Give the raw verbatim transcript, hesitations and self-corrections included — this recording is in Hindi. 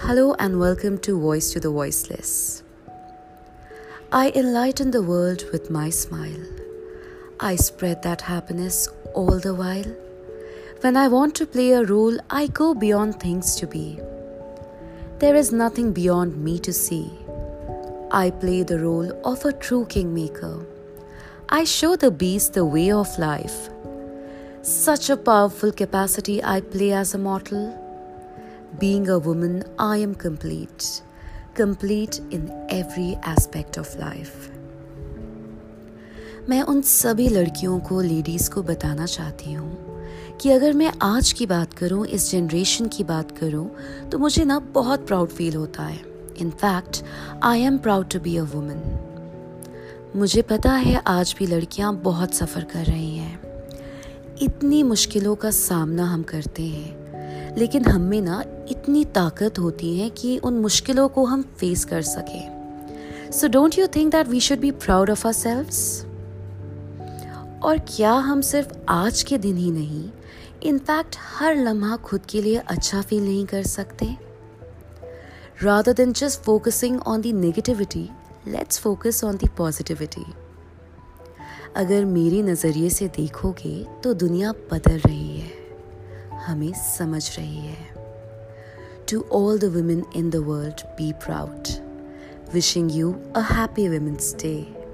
Hello and welcome to Voice to the Voiceless. I enlighten the world with my smile. I spread that happiness all the while. When I want to play a role, I go beyond things to be. There is nothing beyond me to see. I play the role of a true kingmaker. I show the beast the way of life. Such a powerful capacity I play as a mortal. Being a woman, I am complete, complete in every aspect of life. मैं उन सभी लड़कियों को, लेडीज़ को बताना चाहती हूँ कि अगर मैं आज की बात करूँ, इस जनरेशन की बात करूँ, तो मुझे ना बहुत प्राउड फील होता है. In fact I am proud to be a woman. मुझे पता है आज भी लड़कियाँ बहुत सफ़र कर रही हैं. इतनी मुश्किलों का सामना हम करते हैं, लेकिन हम में ना इतनी ताकत होती है कि उन मुश्किलों को हम फेस कर सकें. So don't you think that we should be proud of ourselves? और क्या हम सिर्फ आज के दिन ही नहीं, इनफैक्ट हर लम्हा खुद के लिए अच्छा फील नहीं कर सकते? Rather than just focusing on the negativity, let's focus on the positivity. अगर मेरे नज़रिए से देखोगे तो दुनिया बदल रही है, हमें समझ रही है. To all the women in the world, be proud. Wishing you a happy women's day.